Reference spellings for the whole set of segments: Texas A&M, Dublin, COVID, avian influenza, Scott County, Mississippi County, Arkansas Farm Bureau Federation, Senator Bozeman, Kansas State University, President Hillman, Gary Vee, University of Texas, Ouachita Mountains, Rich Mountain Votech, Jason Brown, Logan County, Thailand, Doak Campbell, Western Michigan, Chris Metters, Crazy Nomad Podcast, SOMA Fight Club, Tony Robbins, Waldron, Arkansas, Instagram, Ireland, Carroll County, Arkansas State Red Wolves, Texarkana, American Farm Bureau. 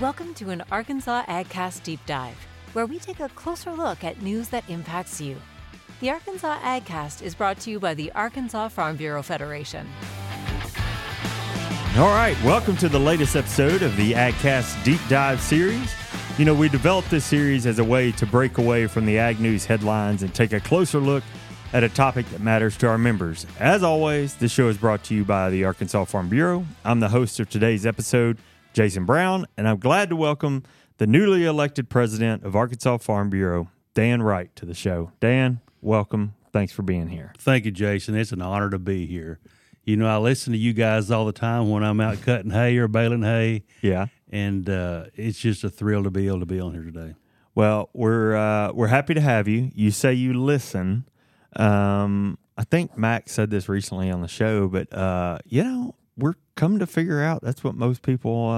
Welcome to an Arkansas AgCast Deep Dive, where we take a closer look at news that impacts you. The Arkansas AgCast is brought to you by the Arkansas Farm Bureau Federation. All right, welcome to the latest episode of the AgCast Deep Dive series. You know, we developed this series as a way to break away from the Ag News headlines and take a closer look at a topic that matters to our members. As always, this show is brought to you by the Arkansas Farm Bureau. I'm the host of today's episode, Jason Brown, and I'm glad to welcome the newly elected president of Arkansas Farm Bureau, Dan Wright, to the show. Dan, welcome. Thanks for being here. Thank you, Jason. It's an honor to be here. You know, I listen to you guys all the time when I'm out cutting hay or baling hay. Yeah. And it's just a thrill to be able to be on here today. Well, we're happy to have you. You say you listen. I think Max said this recently on the show, but, you know, we're come to figure out that's what most people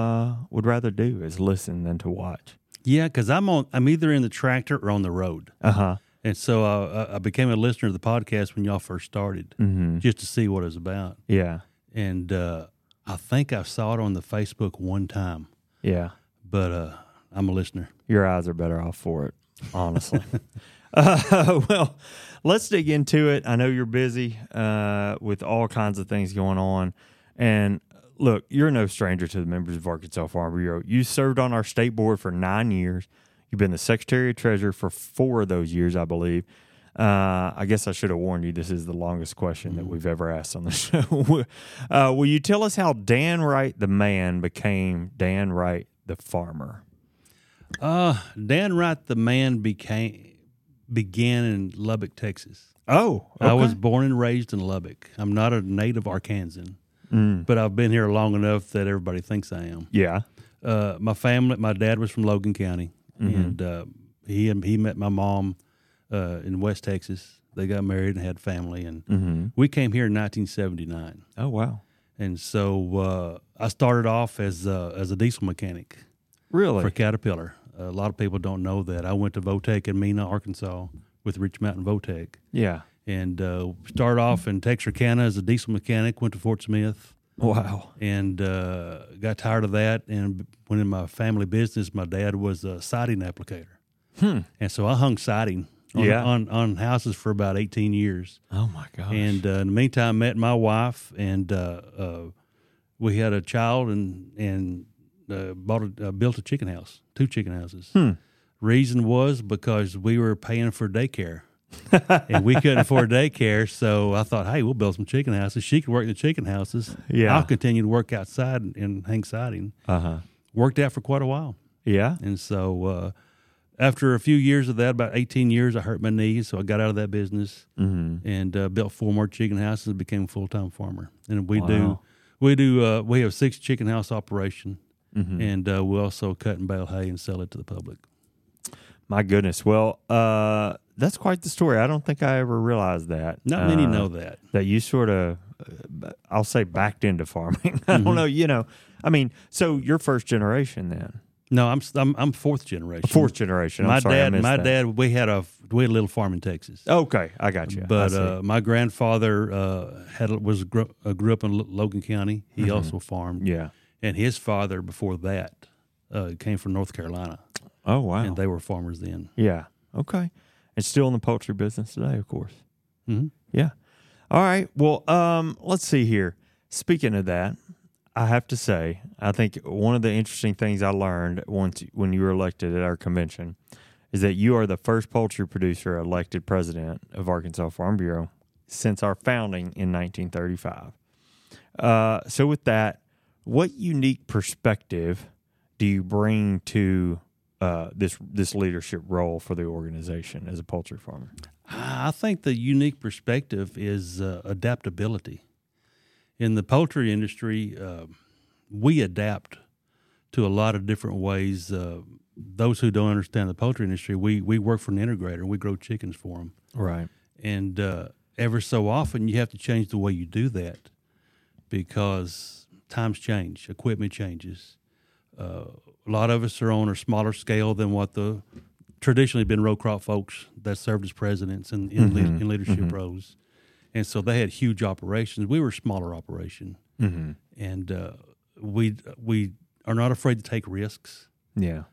would rather do is listen than to watch. Yeah, because I'm either in the tractor or on the road. Uh-huh. And so I became a listener to the podcast when y'all first started, just to see what it was about. Yeah. And I think I saw it on the Facebook one time. Yeah. But I'm a listener. Your eyes are better off for it, honestly. Well, let's dig into it. I know you're busy with all kinds of things going on. And look, you're no stranger to the members of Arkansas Farm Bureau. You served on our state board for 9 years. You've been the Secretary of Treasury for 4 of those years, I believe. I guess I should have warned you, this is the longest question that we've ever asked on the show. Will you tell us how Dan Wright, the man, became Dan Wright, the farmer? Dan Wright, the man, began in Lubbock, Texas. Oh, okay. I was born and raised in Lubbock. I'm not a native Arkansan, but I've been here long enough that everybody thinks I am. Yeah. My family, my dad was from Logan County. And he met my mom in West Texas. They got married and had family, and we came here in 1979. Oh, wow. And so I started off as a diesel mechanic. Really? For Caterpillar. A lot of people don't know that. I went to Votech in Mena, Arkansas, with Rich Mountain Votech. Yeah. And started off in Texarkana as a diesel mechanic, went to Fort Smith. Wow. And got tired of that and went in my family business. My dad was a siding applicator. And so I hung siding on houses for about 18 years. Oh, my gosh. And in the meantime, met my wife, and we had a child and built a chicken house, 2 chicken houses. Reason was because we were paying for daycare. And we couldn't afford daycare, so I thought, hey, we'll build some chicken houses. She could work in the chicken houses. Yeah. I'll continue to work outside and hang siding. Uh-huh. Worked out for quite a while. Yeah. And so after a few years of that, about 18 years, I hurt my knees, so I got out of that business and built 4 more chicken houses and became a full-time farmer. And we have 6 chicken house operation, and we also cut and bale hay and sell it to the public. My goodness. Well, that's quite the story. I don't think I ever realized that. Not many know that. That you sort of, I'll say, backed into farming. I don't know. You know, I mean, so you're first generation then? No, I'm fourth generation. Fourth generation. My dad. We had a little farm in Texas. Okay, I got you. But my grandfather grew up in Logan County. He also farmed. Yeah, and his father before that came from North Carolina. Oh, wow. And they were farmers then. Yeah. Okay. And still in the poultry business today, of course. Mm-hmm. Yeah. All right. Well, let's see here. Speaking of that, I have to say, I think one of the interesting things I learned when you were elected at our convention is that you are the first poultry producer elected president of Arkansas Farm Bureau since our founding in 1935. So with that, what unique perspective do you bring to this leadership role for the organization as a poultry farmer? I think the unique perspective is adaptability. In the poultry industry, we adapt to a lot of different ways. Those who don't understand the poultry industry, we work for an integrator. We grow chickens for them. Right. And every so often, you have to change the way you do that because times change, equipment changes. A lot of us are on a smaller scale than what the traditionally been row crop folks that served as presidents in leadership roles. And so they had huge operations. We were a smaller operation. And we are not afraid to take risks. Yeah.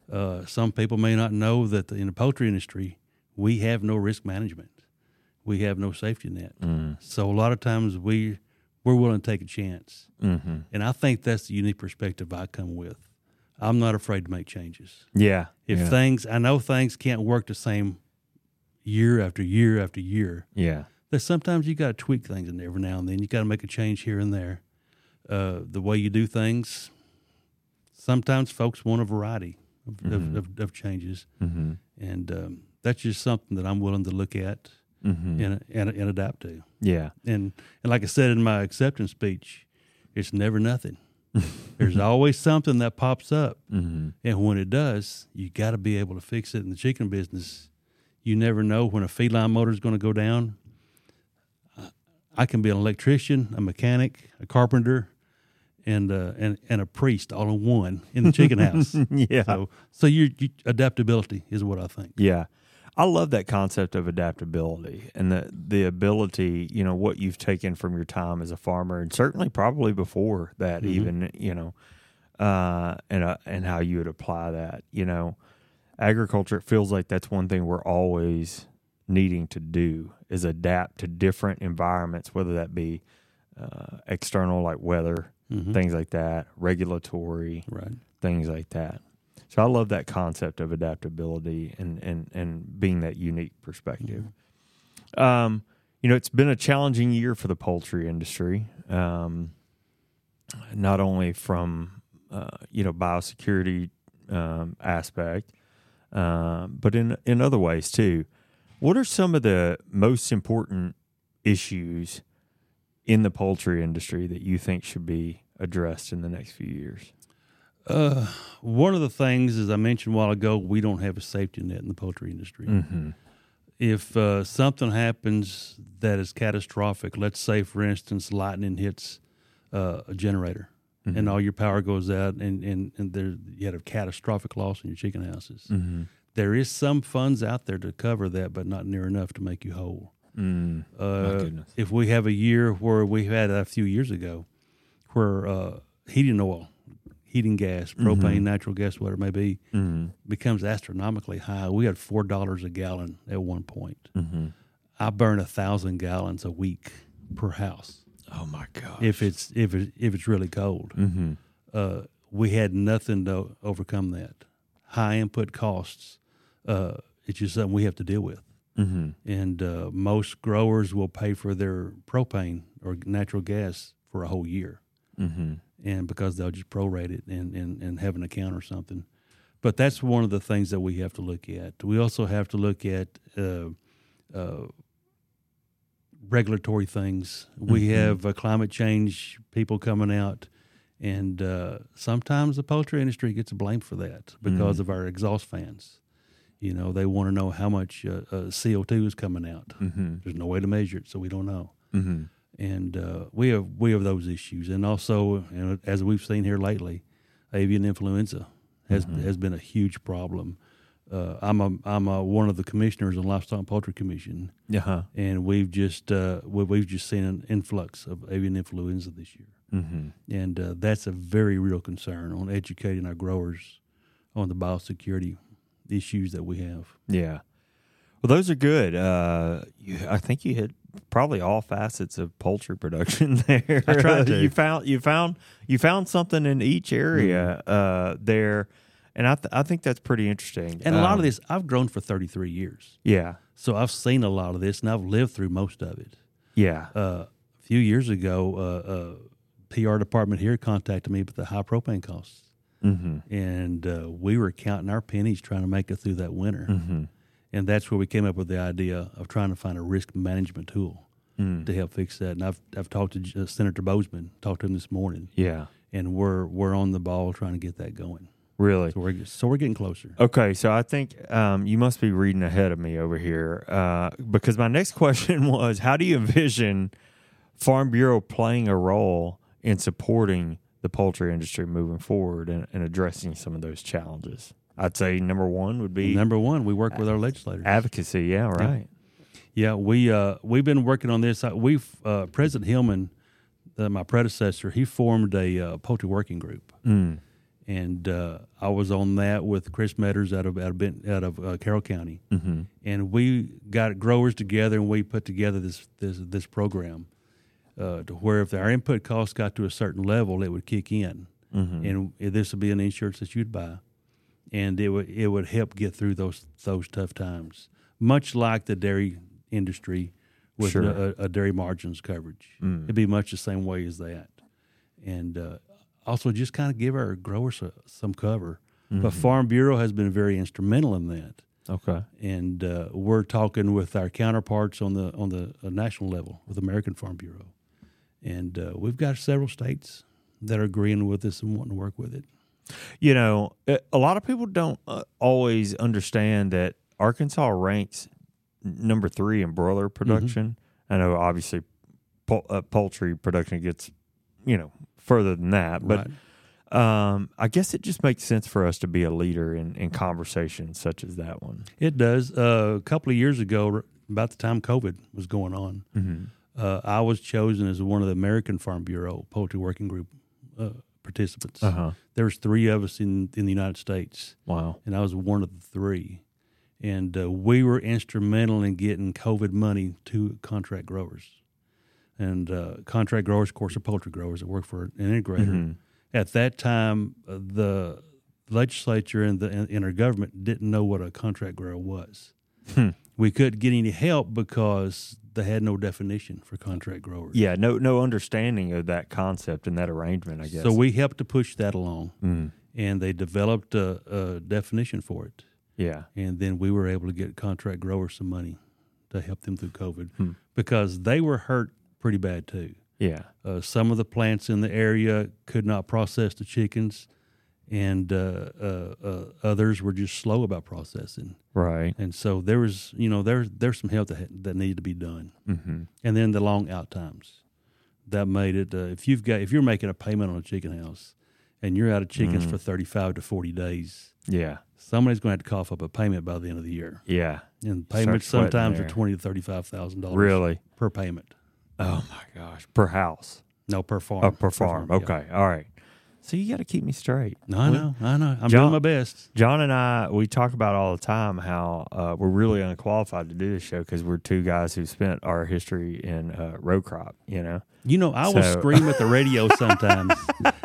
Some people may not know that in the poultry industry, we have no risk management. We have no safety net. Mm-hmm. So a lot of times we're willing to take a chance. Mm-hmm. And I think that's the unique perspective I come with. I'm not afraid to make changes. Yeah. I know things can't work the same year after year after year. Yeah. That sometimes you got to tweak things in every now and then. You got to make a change here and there. The way you do things, sometimes folks want a variety of changes. Mm-hmm. And that's just something that I'm willing to look at and adapt to. Yeah. And like I said in my acceptance speech, it's never nothing. There's always something that pops up. Mm-hmm. And when it does, you got to be able to fix it. In the chicken business, you never know when a feedline motor is going to go down. I can be an electrician, a mechanic, a carpenter, and a priest all in one in the chicken house. Yeah. So your adaptability is what I think. Yeah. I love that concept of adaptability and the ability, you know, what you've taken from your time as a farmer and certainly probably before that even, you know, and how you would apply that. You know, agriculture, it feels like that's one thing we're always needing to do is adapt to different environments, whether that be external like weather, things like that, regulatory, right, things like that. So I love that concept of adaptability and being that unique perspective. Mm-hmm. You know, it's been a challenging year for the poultry industry, not only from, you know, biosecurity aspect, but in other ways too. What are some of the most important issues in the poultry industry that you think should be addressed in the next few years? One of the things, as I mentioned a while ago, we don't have a safety net in the poultry industry. Mm-hmm. If something happens that is catastrophic, let's say, for instance, lightning hits a generator and all your power goes out and there you had a catastrophic loss in your chicken houses. Mm-hmm. There is some funds out there to cover that, but not near enough to make you whole. Mm, my goodness. If we have a year where we had a few years ago where heating oil, heating gas, propane, natural gas, whatever it may be, becomes astronomically high. We had $4 a gallon at one point. Mm-hmm. I burn 1,000 gallons a week per house. Oh, my gosh. If it's really cold. Mm-hmm. We had nothing to overcome that. High input costs. It's just something we have to deal with. Mm-hmm. And most growers will pay for their propane or natural gas for a whole year. Mm-hmm. And because they'll just prorate it and have an account or something. But that's one of the things that we have to look at. We also have to look at regulatory things. We have climate change people coming out. And sometimes the poultry industry gets blamed for that because of our exhaust fans. You know, they want to know how much CO2 is coming out. Mm-hmm. There's no way to measure it, so we don't know. Mm-hmm. And we have those issues. And also, you know, as we've seen here lately, avian influenza has been a huge problem. I'm one of the commissioners in the Livestock and Poultry Commission, and we've just seen an influx of avian influenza this year. Mm-hmm. And that's a very real concern on educating our growers on the biosecurity issues that we have. Yeah. Well, those are good. I think you hit probably all facets of poultry production there. I tried to. You found something in each area there, and I think that's pretty interesting. And a lot of this, I've grown for 33 years. Yeah. So I've seen a lot of this, and I've lived through most of it. Yeah. Few years ago, PR department here contacted me with the high propane costs, and we were counting our pennies trying to make it through that winter, and that's where we came up with the idea of trying to find a risk management tool to help fix that. And I've talked to Senator Bozeman, talked to him this morning, and we're on the ball trying to get that going. Really? So we're getting closer. Okay, so I think you must be reading ahead of me over here because my next question was, how do you envision Farm Bureau playing a role in supporting the poultry industry moving forward and addressing some of those challenges? I'd say number one, we work with our legislators. Advocacy, yeah, right. Yeah, we've been working on this. President Hillman, my predecessor, he formed a poultry working group. And I was on that with Chris Metters out of Carroll County, mm-hmm. and we got growers together and we put together this program to where if our input costs got to a certain level, it would kick in, mm-hmm. and this would be an insurance that you'd buy, and it would help get through those tough times, much like the dairy industry with sure. a dairy margins coverage. Mm. It'd be much the same way as that, and. Also, just kind of give our growers some cover. Mm-hmm. But Farm Bureau has been very instrumental in that. Okay. And we're talking with our counterparts on the national level with American Farm Bureau. And we've got several states that are agreeing with us and wanting to work with it. You know, a lot of people don't always understand that Arkansas ranks number 3 in broiler production. Mm-hmm. I know, obviously, poultry production gets, you know, further than that, but right. I guess it just makes sense for us to be a leader in conversations such as that one. It does. A couple of years ago, about the time COVID was going on, mm-hmm. I was chosen as one of the American Farm Bureau Poultry Working Group participants. Uh-huh. There was 3 of us in the United States. Wow. And I was one of the 3. And we were instrumental in getting COVID money to contract growers. And contract growers, of course, are poultry growers that work for an integrator. Mm-hmm. At that time, the legislature and our government didn't know what a contract grower was. Hmm. We couldn't get any help because they had no definition for contract growers. Yeah, no understanding of that concept and that arrangement, I guess. So we helped to push that along, and they developed a definition for it. Yeah. And then we were able to get contract growers some money to help them through COVID because they were hurt pretty bad too. Yeah. Some of the plants in the area could not process the chickens, and others were just slow about processing. Right. And so there was, you know, there's some help that needed to be done. Mm-hmm. And then the long out times that made it. If you're making a payment on a chicken house, and you're out of chickens for 35 to 40 days. Yeah. Somebody's going to have to cough up a payment by the end of the year. Yeah. And payments sometimes are $20,000 to $35,000. Really? Per payment. Oh, my gosh. Per house? No, per farm. Oh, per farm. Okay. Yeah. All right. So you got to keep me straight. No, I know. I'm doing my best. John and I, we talk about all the time how we're really unqualified to do this show because we're 2 guys who spent our history in row crop, you know? I will scream at the radio sometimes.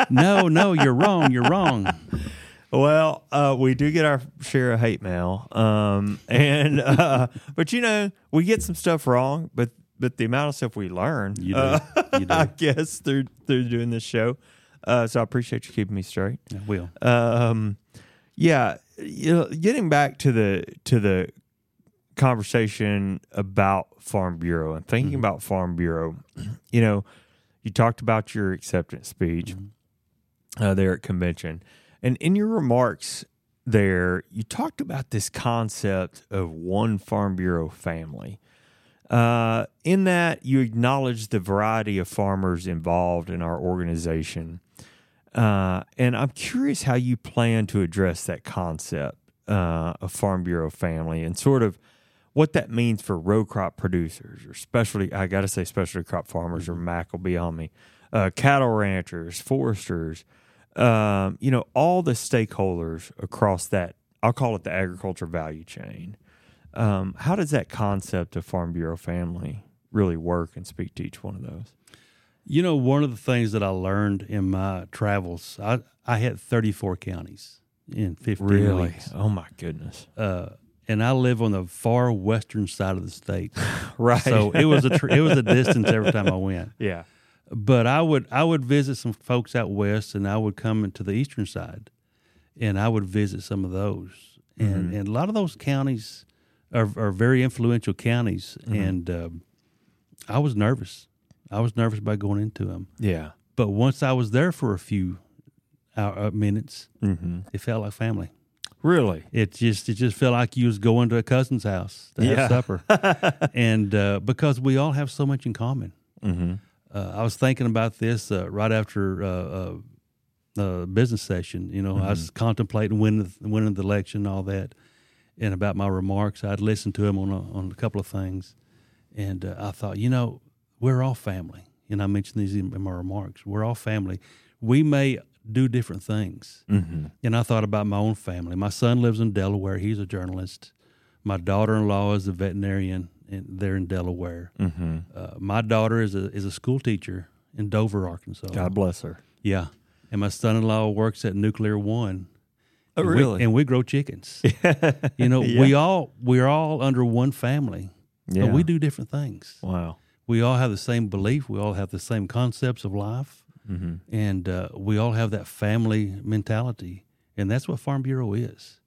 No, you're wrong. Well, we do get our share of hate mail. But, you know, we get some stuff wrong, but the amount of stuff we learn, you do. I guess, through doing this show. So I appreciate you keeping me straight. I will. Yeah, you know, getting back to the conversation about Farm Bureau and thinking about Farm Bureau, you know, you talked about your acceptance speech there at convention. And in your remarks there, you talked about this concept of one Farm Bureau family. In that, you acknowledge the variety of farmers involved in our organization. And I'm curious how you plan to address that concept of Farm Bureau family and sort of what that means for row crop producers or specialty crop farmers or MAC will be on me, cattle ranchers, foresters, you know, all the stakeholders across that, I'll call it the agriculture value chain. How does that concept of Farm Bureau family really work and speak to each one of those? You know, one of the things that I learned in my travels, I had 34 counties in 15 really? Weeks. Oh, my goodness. And I live on the far western side of the state. Right. So it was a distance every time I went. Yeah. But I would visit some folks out west, and I would come into the eastern side, and I would visit some of those. And a lot of those counties are very influential counties, and I was nervous. I was nervous about going into them. Yeah. But once I was there for a few minutes, it felt like family. Really? It just felt like you was going to a cousin's house to have supper, and because we all have so much in common. Mm-hmm. I was thinking about this right after business session. You know, I was contemplating winning the election and all that. And about my remarks, I'd listened to him on a couple of things, and I thought, you know, we're all family. And I mentioned these in my remarks. We're all family. We may do different things. Mm-hmm. And I thought about my own family. My son lives in Delaware. He's a journalist. My daughter-in-law is a veterinarian there in Delaware. Mm-hmm. My daughter is a school teacher in Dover, Arkansas. God bless her. Yeah. And my son-in-law works at Nuclear One. Oh, and really? We grow chickens. You know, yeah. we're all under one family, yeah. But we do different things. Wow. We all have the same belief. We all have the same concepts of life. Mm-hmm. And we all have that family mentality. And that's what Farm Bureau is.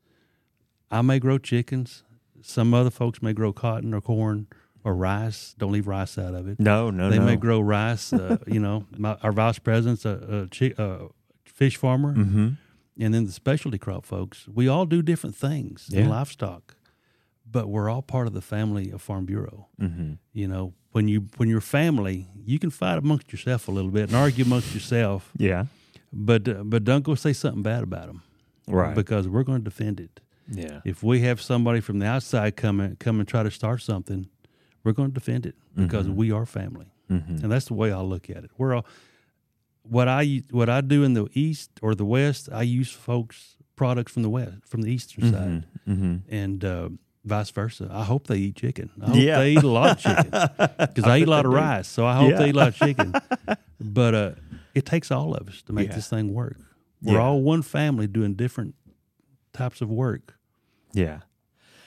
I may grow chickens. Some other folks may grow cotton or corn or rice. Don't leave rice out of it. No. They may grow rice. You know, our vice president's a fish farmer. Mm-hmm. And then the specialty crop folks. We all do different things in livestock, but we're all part of the family of Farm Bureau. Mm-hmm. You know, when you're family, you can fight amongst yourself a little bit and argue amongst yourself. Yeah. But don't go say something bad about them. Right. Because we're going to defend it. Yeah. If we have somebody from the outside come and try to start something, we're going to defend it because we are family. Mm-hmm. And that's the way I look at it. We're all. What I do in the east or the west, I use folks' products from the west, from the eastern side, and vice versa. I hope they eat chicken. I hope they eat a lot of chicken because I eat a lot of rice, so I hope they eat a lot of chicken. But it takes all of us to make this thing work. We're all one family doing different types of work. Yeah.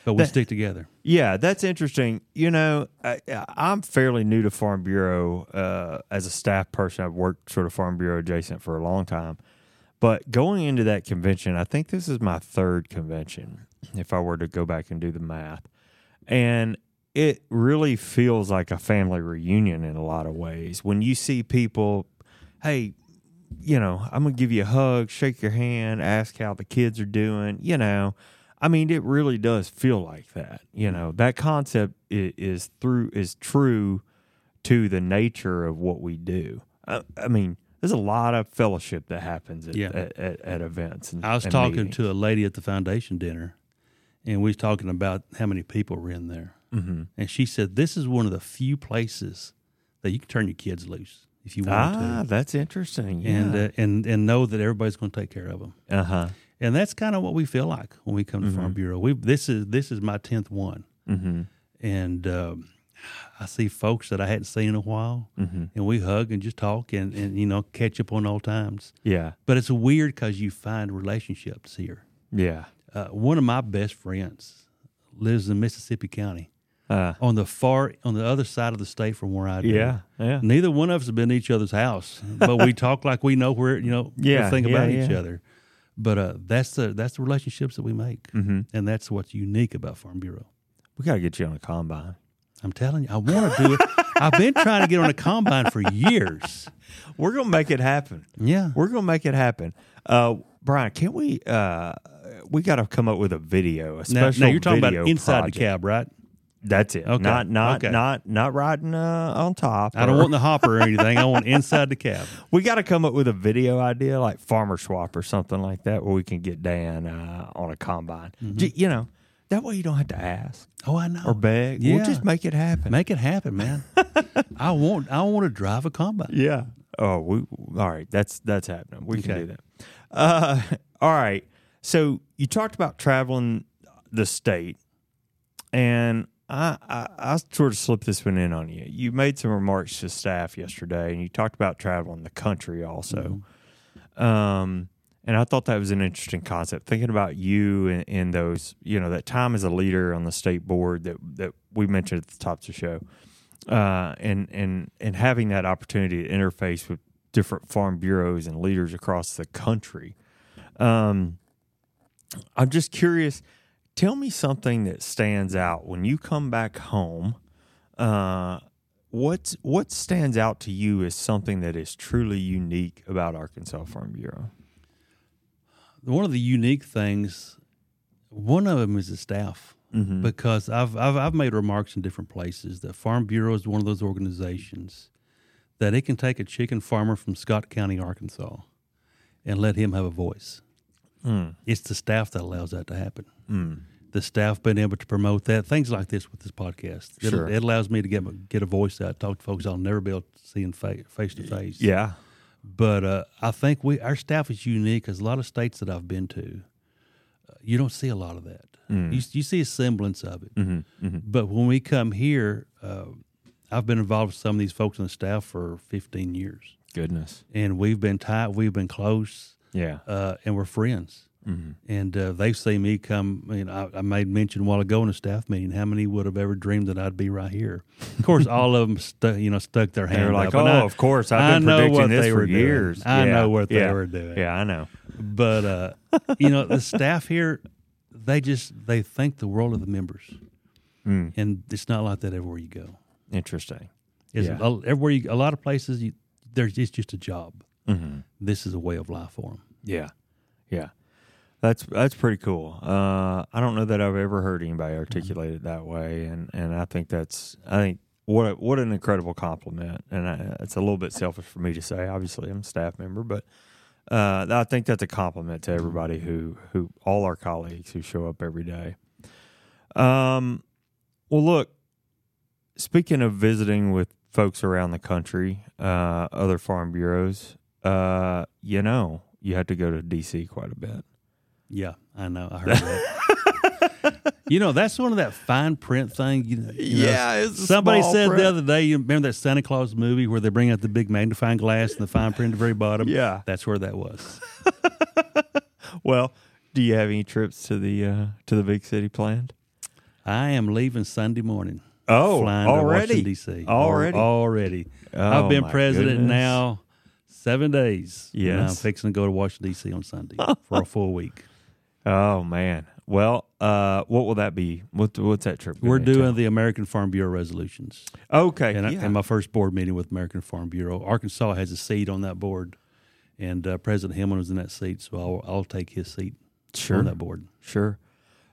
But we stick together. Yeah, that's interesting. You know, I'm fairly new to Farm Bureau as a staff person. I've worked sort of Farm Bureau adjacent for a long time. But going into that convention, I think this is my third convention, if I were to go back and do the math. And it really feels like a family reunion in a lot of ways. When you see people, hey, you know, I'm going to give you a hug, shake your hand, ask how the kids are doing, you know. I mean, it really does feel like that. You know, that concept is true to the nature of what we do. I mean, there's a lot of fellowship that happens at events. And I was talking to a lady at the foundation dinner, and we was talking about how many people were in there. Mm-hmm. And she said, this is one of the few places that you can turn your kids loose if you want to. Ah, that's interesting. Yeah. And know that everybody's going to take care of them. Uh-huh. And that's kind of what we feel like when we come to Farm Bureau. This is my 10th one, and I see folks that I hadn't seen in a while, and we hug and just talk and you know, catch up on old times. Yeah, but it's weird because you find relationships here. Yeah, one of my best friends lives in Mississippi County, on the other side of the state from where I do. Yeah. Neither one of us have been to each other's house, but we talk like we know where we think about each other. But that's the relationships that we make, and that's what's unique about Farm Bureau. We got to get you on a combine. I'm telling you, I want to do it. I've been trying to get on a combine for years. We're going to make it happen. Yeah. We're going to make it happen. Brian, can we got to come up with a video, a special now you're talking video about inside project. The cab, right? That's it. Okay. Not riding on top. I don't want the hopper or anything. I want inside the cab. We got to come up with a video idea like Farmer Swap or something like that where we can get Dan on a combine. Mm-hmm. You know, that way you don't have to ask. Oh, I know. Or beg. Yeah. We'll just make it happen. Make it happen, man. I want to drive a combine. Yeah. Oh, all right. That's happening. We can do that. All right. So you talked about traveling the state, and I sort of slipped this one in on you. You made some remarks to staff yesterday, and you talked about traveling the country also. Mm-hmm. And I thought that was an interesting concept, thinking about you and those, you know, that time as a leader on the state board that we mentioned at the top of the show, and having that opportunity to interface with different farm bureaus and leaders across the country. I'm just curious. Tell me something that stands out when you come back home. What stands out to you as something that is truly unique about Arkansas Farm Bureau? One of the unique things, one of them is the staff, because I've made remarks in different places that Farm Bureau is one of those organizations that it can take a chicken farmer from Scott County, Arkansas, and let him have a voice. Mm. It's the staff that allows that to happen. Mm. The staff being able to promote that, things like this with this podcast. Sure. It allows me to get a voice out, talk to folks I'll never be able to see face to face. Yeah. But I think our staff is unique because a lot of states that I've been to, you don't see a lot of that. Mm. You see a semblance of it. Mm-hmm, mm-hmm. But when we come here, I've been involved with some of these folks on the staff for 15 years. Goodness. And we've been tight. We've been close. Yeah. And we're friends. Mm-hmm. And they've seen me come. I made mention a while ago in a staff meeting how many would have ever dreamed that I'd be right here. Of course, all of them stuck their hand. They're like, up. "Oh, of course, I've been predicting this for years. I know what they were doing. Yeah, I know." But the staff here, they think the world of the members, and it's not like that everywhere you go. Interesting. Everywhere a lot of places, it's just a job. Mm-hmm. This is a way of life for them. Yeah, yeah. That's pretty cool. I don't know that I've ever heard anybody articulate it that way, and I think what an incredible compliment. And it's a little bit selfish for me to say. Obviously, I'm a staff member, but I think that's a compliment to everybody who all our colleagues who show up every day. Well, look. Speaking of visiting with folks around the country, other farm bureaus, you had to go to D.C. quite a bit. Yeah, I know. I heard that. That's one of that fine print thing. It's somebody said print. The other day, you remember that Santa Claus movie where they bring out the big magnifying glass and the fine print at the very bottom? Yeah. That's where that was. Well, do you have any trips to the big city planned? I am leaving Sunday morning. Oh, already? To Washington, D.C. Already. Oh, I've been president now 7 days. Yes. And I'm fixing to go to Washington, D.C. on Sunday for a full week. Oh, man. Well, what will that be? What's that trip? We're doing the American Farm Bureau resolutions. Okay. And my first board meeting with American Farm Bureau. Arkansas has a seat on that board, and President Hillman was in that seat, so I'll take his seat on that board. Sure.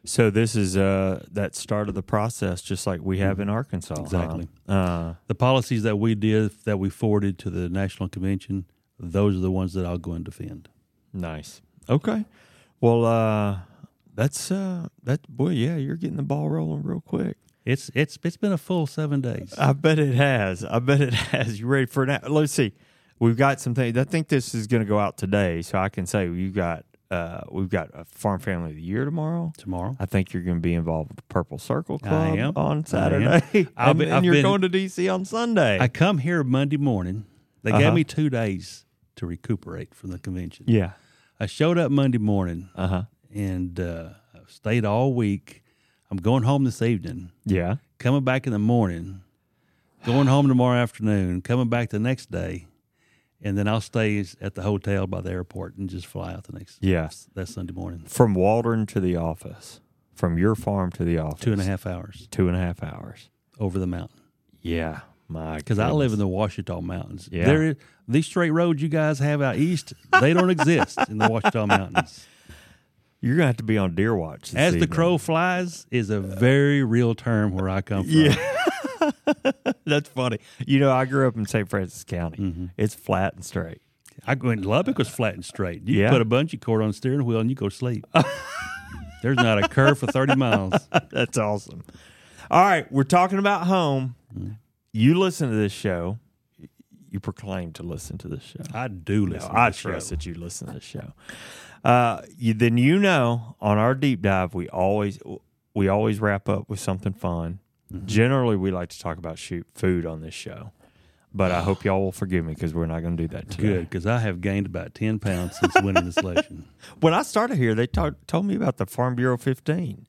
So this is that start of the process, just like we have in Arkansas. Exactly. The policies that we did, that we forwarded to the National Convention, those are the ones that I'll go and defend. Nice. Okay. Well, you're getting the ball rolling real quick. It's been a full 7 days. I bet it has. You ready for now? Let's see. We've got some things. I think this is going to go out today, so I can say we've got a Farm Family of the Year tomorrow. I think you're going to be involved with the Purple Circle Club on Saturday. You're going to D.C. on Sunday. I come here Monday morning. They gave me 2 days to recuperate from the convention. Yeah. I showed up Monday morning and stayed all week. I'm going home this evening. Yeah. Coming back in the morning, going home tomorrow afternoon, coming back the next day, and then I'll stay at the hotel by the airport and just fly out the next day. Yeah. That's Sunday morning. From Waldron to the office, from your farm to the office. 2.5 hours. 2.5 hours. Over the mountain. Yeah. Because I live in the Ouachita Mountains. Yeah. These straight roads you guys have out east, they don't exist in the Ouachita Mountains. You're going to have to be on deer watch. As the crow flies is a very real term where I come from. Yeah. That's funny. I grew up in St. Francis County. Mm-hmm. It's flat and straight. Lubbock was flat and straight. You put a bungee cord on the steering wheel and you go sleep. There's not a curve for 30 miles. That's awesome. All right, we're talking about home. Mm-hmm. You listen to this show. You proclaim to listen to this show. I do listen to this show. I trust that you listen to this show. On our deep dive, we always wrap up with something fun. Mm-hmm. Generally, we like to talk about food on this show. But I hope y'all will forgive me because we're not going to do that today. Good, because I have gained about 10 pounds since winning this election. When I started here, they told me about the Farm Bureau 15.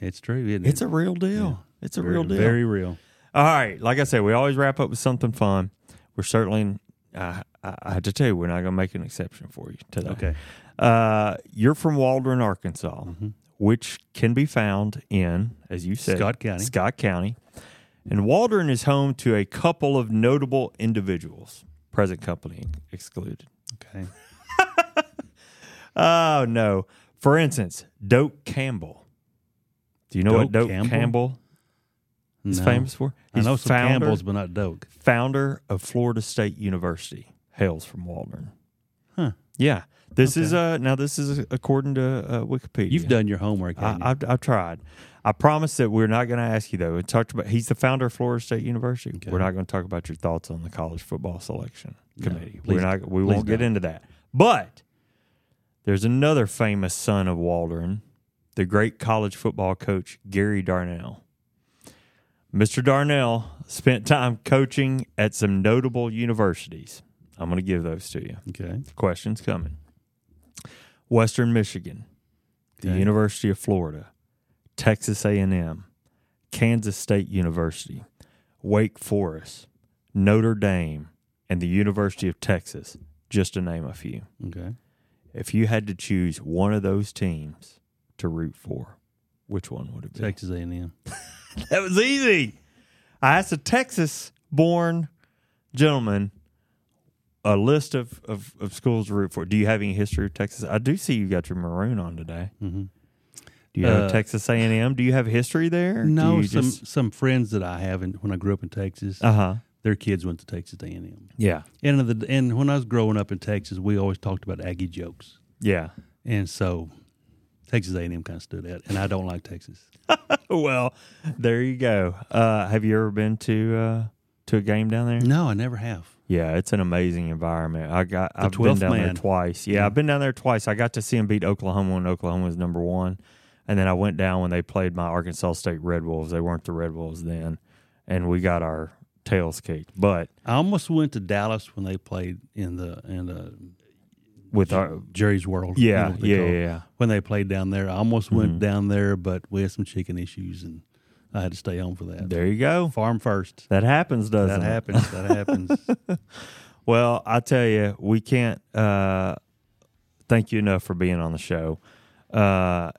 It's true, isn't it? It's a real deal. Yeah. It's a real deal. Very real. All right, like I said, we always wrap up with something fun. We're certainly, I have to tell you, we're not going to make an exception for you today. Okay. You're from Waldron, Arkansas, which can be found in, as you said, Scott County. And Waldron is home to a couple of notable individuals, present company excluded. Okay. Oh, no. For instance, Doak Campbell. Do you know what Doak Campbell is famous for? He's I know some founder, Campbells, but not Doak. Founder of Florida State University, hails from Waldron. Huh. Yeah. This is according to Wikipedia. You've done your homework, haven't you? I've tried. I promise that we're not going to ask you, though. He's the founder of Florida State University. Okay. We're not going to talk about your thoughts on the college football selection. committee. No, we won't get into that. But there's another famous son of Waldron, the great college football coach Gary Darnell. Mr. Darnell spent time coaching at some notable universities. I'm going to give those to you. Okay. Questions coming. Western Michigan, the University of Florida, Texas A&M, Kansas State University, Wake Forest, Notre Dame, and the University of Texas, just to name a few. Okay. If you had to choose one of those teams to root for, which one would it be? Texas A&M. That was easy. I asked a Texas-born gentleman a list of schools to root for. Do you have any history of Texas? I do see you got your maroon on today. Mm-hmm. Do you have Texas A&M? Do you have history there? No, some friends that I have when I grew up in Texas, their kids went to Texas A&M. Yeah. And when I was growing up in Texas, we always talked about Aggie jokes. Yeah. And so Texas A&M kind of stood out, and I don't like Texas. Well, there you go. Have you ever been to a game down there? No, I never have. Yeah, it's an amazing environment. I've been down there twice. Yeah, I've been down there twice. I got to see them beat Oklahoma when Oklahoma was number one, and then I went down when they played my Arkansas State Red Wolves. They weren't the Red Wolves then, and we got our tails kicked. But I almost went to Dallas when they played with Jerry's World. Yeah, yeah. When they played down there, I almost went down there, but we had some chicken issues, and I had to stay home for that. There you go. Farm first. That happens, doesn't it? That happens. Well, I tell you, we can't thank you enough for being on the show. We're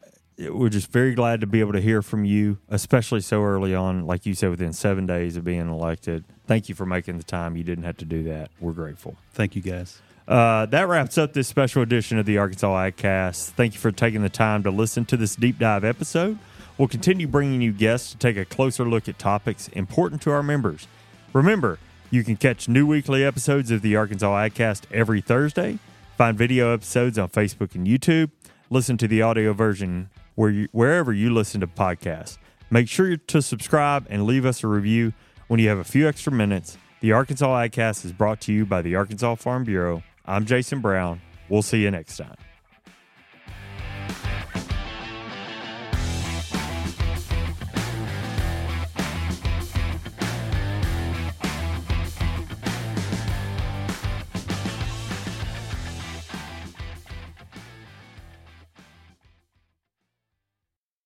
just very glad to be able to hear from you, especially so early on, like you said, within 7 days of being elected. Thank you for making the time. You didn't have to do that. We're grateful. Thank you, guys. That wraps up this special edition of the Arkansas AgCast. Thank you for taking the time to listen to this deep dive episode. We'll continue bringing you guests to take a closer look at topics important to our members. Remember, you can catch new weekly episodes of the Arkansas AgCast every Thursday, find video episodes on Facebook and YouTube, listen to the audio version wherever you listen to podcasts. Make sure to subscribe and leave us a review when you have a few extra minutes. The Arkansas AgCast is brought to you by the Arkansas Farm Bureau. I'm Jason Brown. We'll see you next time.